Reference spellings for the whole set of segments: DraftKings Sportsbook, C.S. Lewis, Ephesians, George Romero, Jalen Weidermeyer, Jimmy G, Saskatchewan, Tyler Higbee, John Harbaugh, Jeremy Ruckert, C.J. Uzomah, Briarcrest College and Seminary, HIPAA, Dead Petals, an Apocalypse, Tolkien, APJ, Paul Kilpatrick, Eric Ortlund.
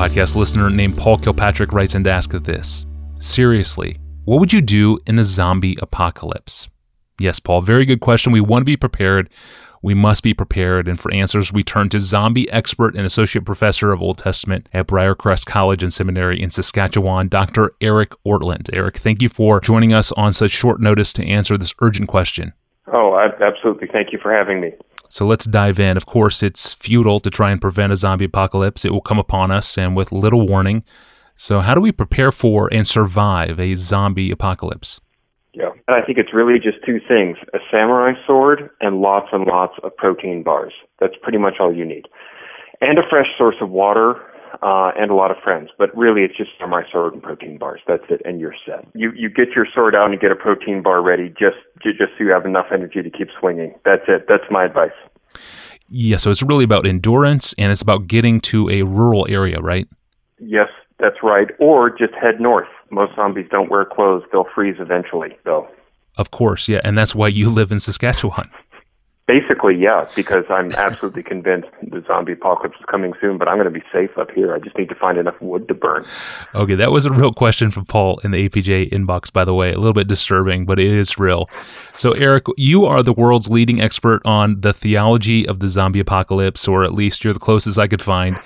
podcast listener named Paul Kilpatrick writes in to ask this. Seriously, what would you do in a zombie apocalypse? Yes, Paul, very good question. We want to be prepared. We must be prepared. And for answers, we turn to zombie expert and associate professor of Old Testament at Briarcrest College and Seminary in Saskatchewan, Dr. Eric Ortlund. Eric, thank you for joining us on such short notice to answer this urgent question. Oh, absolutely. Thank you for having me. So let's dive in. Of course, it's futile to try and prevent a zombie apocalypse. It will come upon us and with little warning. So how do we prepare for and survive a zombie apocalypse? Yeah, and I think it's really just two things, a samurai sword and lots of protein bars. That's pretty much all you need. And a fresh source of water and a lot of friends. But really, it's just samurai sword and protein bars. That's it, and you're set. You get your sword out and get a protein bar ready just so you have enough energy to keep swinging. That's it. That's my advice. Yeah, so it's really about endurance, and it's about getting to a rural area, right? Yes, that's right. Or just head north. Most zombies don't wear clothes. They'll freeze eventually, though. Of course, yeah. And that's why you live in Saskatchewan. Basically, yeah, because I'm absolutely convinced the zombie apocalypse is coming soon, but I'm going to be safe up here. I just need to find enough wood to burn. Okay, that was a real question from Paul in the APJ inbox, by the way. A little bit disturbing, but it is real. So, Eric, you are the world's leading expert on the theology of the zombie apocalypse, or at least you're the closest I could find.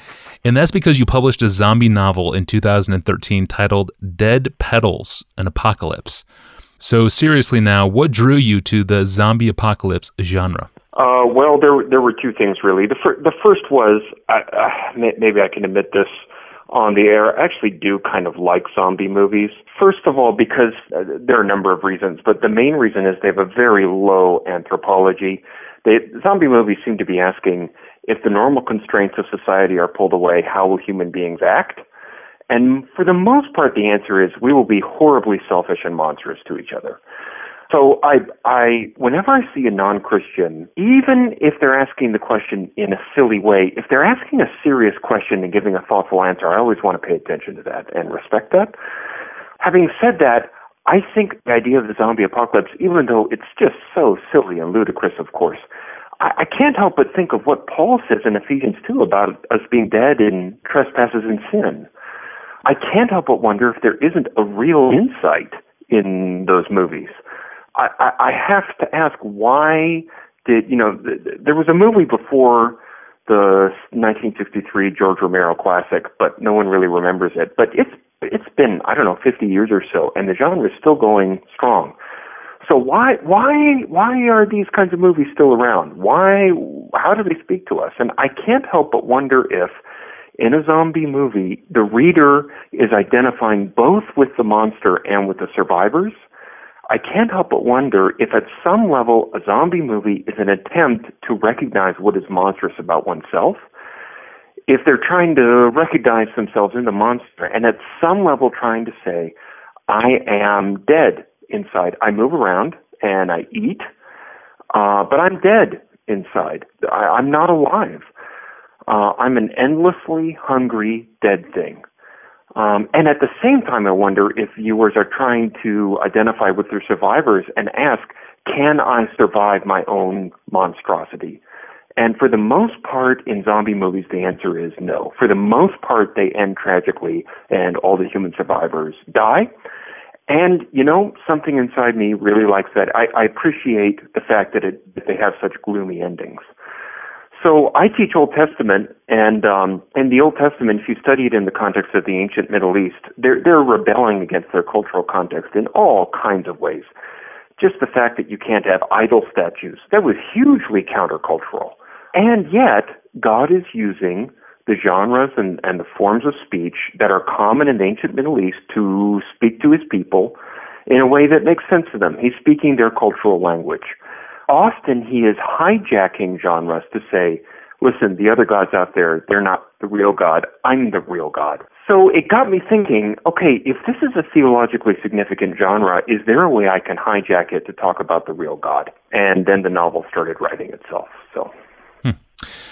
And that's because you published a zombie novel in 2013 titled Dead Petals, an Apocalypse. So seriously now, what drew you to the zombie apocalypse genre? Well, there were two things, really. The first was, maybe I can admit this on the air, I actually do kind of like zombie movies. First of all, because there are a number of reasons, but the main reason is they have a very low anthropology. Zombie movies seem to be asking, if the normal constraints of society are pulled away, how will human beings act? And for the most part, the answer is we will be horribly selfish and monstrous to each other. So I whenever I see a non-Christian, even if they're asking the question in a silly way, if they're asking a serious question and giving a thoughtful answer, I always want to pay attention to that and respect that. Having said that, I think the idea of the zombie apocalypse, even though it's just so silly and ludicrous, of course, I can't help but think of what Paul says in Ephesians 2 about us being dead in trespasses and sin. I can't help but wonder if there isn't a real insight in those movies. I have to ask, why did, there was a movie before the 1963 George Romero classic, but no one really remembers it. But it's been, 50 years or so, and the genre is still going strong. So why are these kinds of movies still around? How do they speak to us? And I can't help but wonder if, in a zombie movie, the reader is identifying both with the monster and with the survivors. I can't help but wonder if at some level a zombie movie is an attempt to recognize what is monstrous about oneself. If they're trying to recognize themselves in the monster and at some level trying to say, I am dead inside. I move around and I eat, but I'm dead inside. I'm not alive. I'm an endlessly hungry dead thing. And at the same time, I wonder if viewers are trying to identify with their survivors and ask, can I survive my own monstrosity? And for the most part, in zombie movies, the answer is no. For the most part, they end tragically, and all the human survivors die. And, something inside me really likes that. I appreciate the fact that they have such gloomy endings. So I teach Old Testament, and in the Old Testament, if you study it in the context of the ancient Middle East, they're rebelling against their cultural context in all kinds of ways. Just the fact that you can't have idol statues, that was hugely countercultural. And yet, God is using the genres and the forms of speech that are common in the ancient Middle East to speak to his people in a way that makes sense to them. He's speaking their cultural language. Often he is hijacking genres to say, listen, the other gods out there, they're not the real God. I'm the real God. So it got me thinking, okay, if this is a theologically significant genre, is there a way I can hijack it to talk about the real God? And then the novel started writing itself.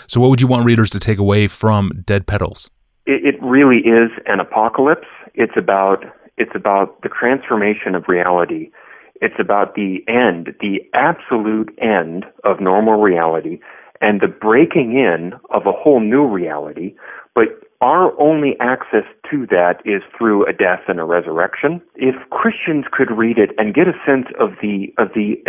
So what would you want readers to take away from Dead Petals? It really is an apocalypse. It's about the transformation of reality. It's about the end, the absolute end of normal reality and the breaking in of a whole new reality, but Our only access to that is through a death and a resurrection. If Christians could read it and get a sense of the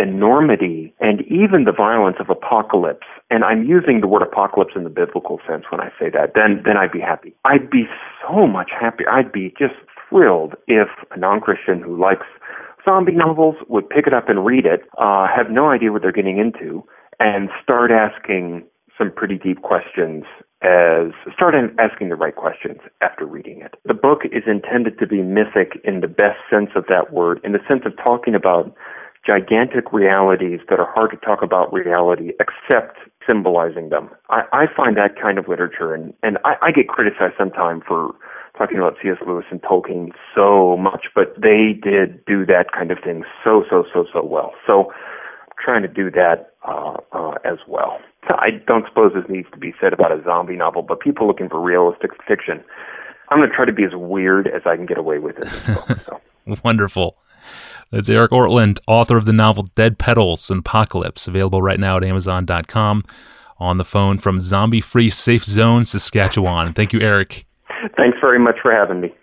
enormity and even the violence of apocalypse, and I'm using the word apocalypse in the biblical sense when I say that, then I'd be happy. I'd be so much happier. I'd be just thrilled if a non-Christian who likes zombie novels would pick it up and read it, have no idea what they're getting into, and start asking some pretty deep questions. Start asking the right questions after reading it. The book is intended to be mythic in the best sense of that word, in the sense of talking about gigantic realities that are hard to talk about reality except symbolizing them. I find that kind of literature, and I get criticized sometimes for talking about C.S. Lewis and Tolkien so much, but they did do that kind of thing so well. So trying to do that as well. I don't suppose this needs to be said about a zombie novel, but people looking for realistic fiction, I'm going to try to be as weird as I can get away with it. So. Wonderful. That's Eric Ortlund, author of the novel Dead Petals and Apocalypse, available right now at Amazon.com. On the phone from zombie-free safe zone, Saskatchewan. Thank you, Eric. Thanks very much for having me.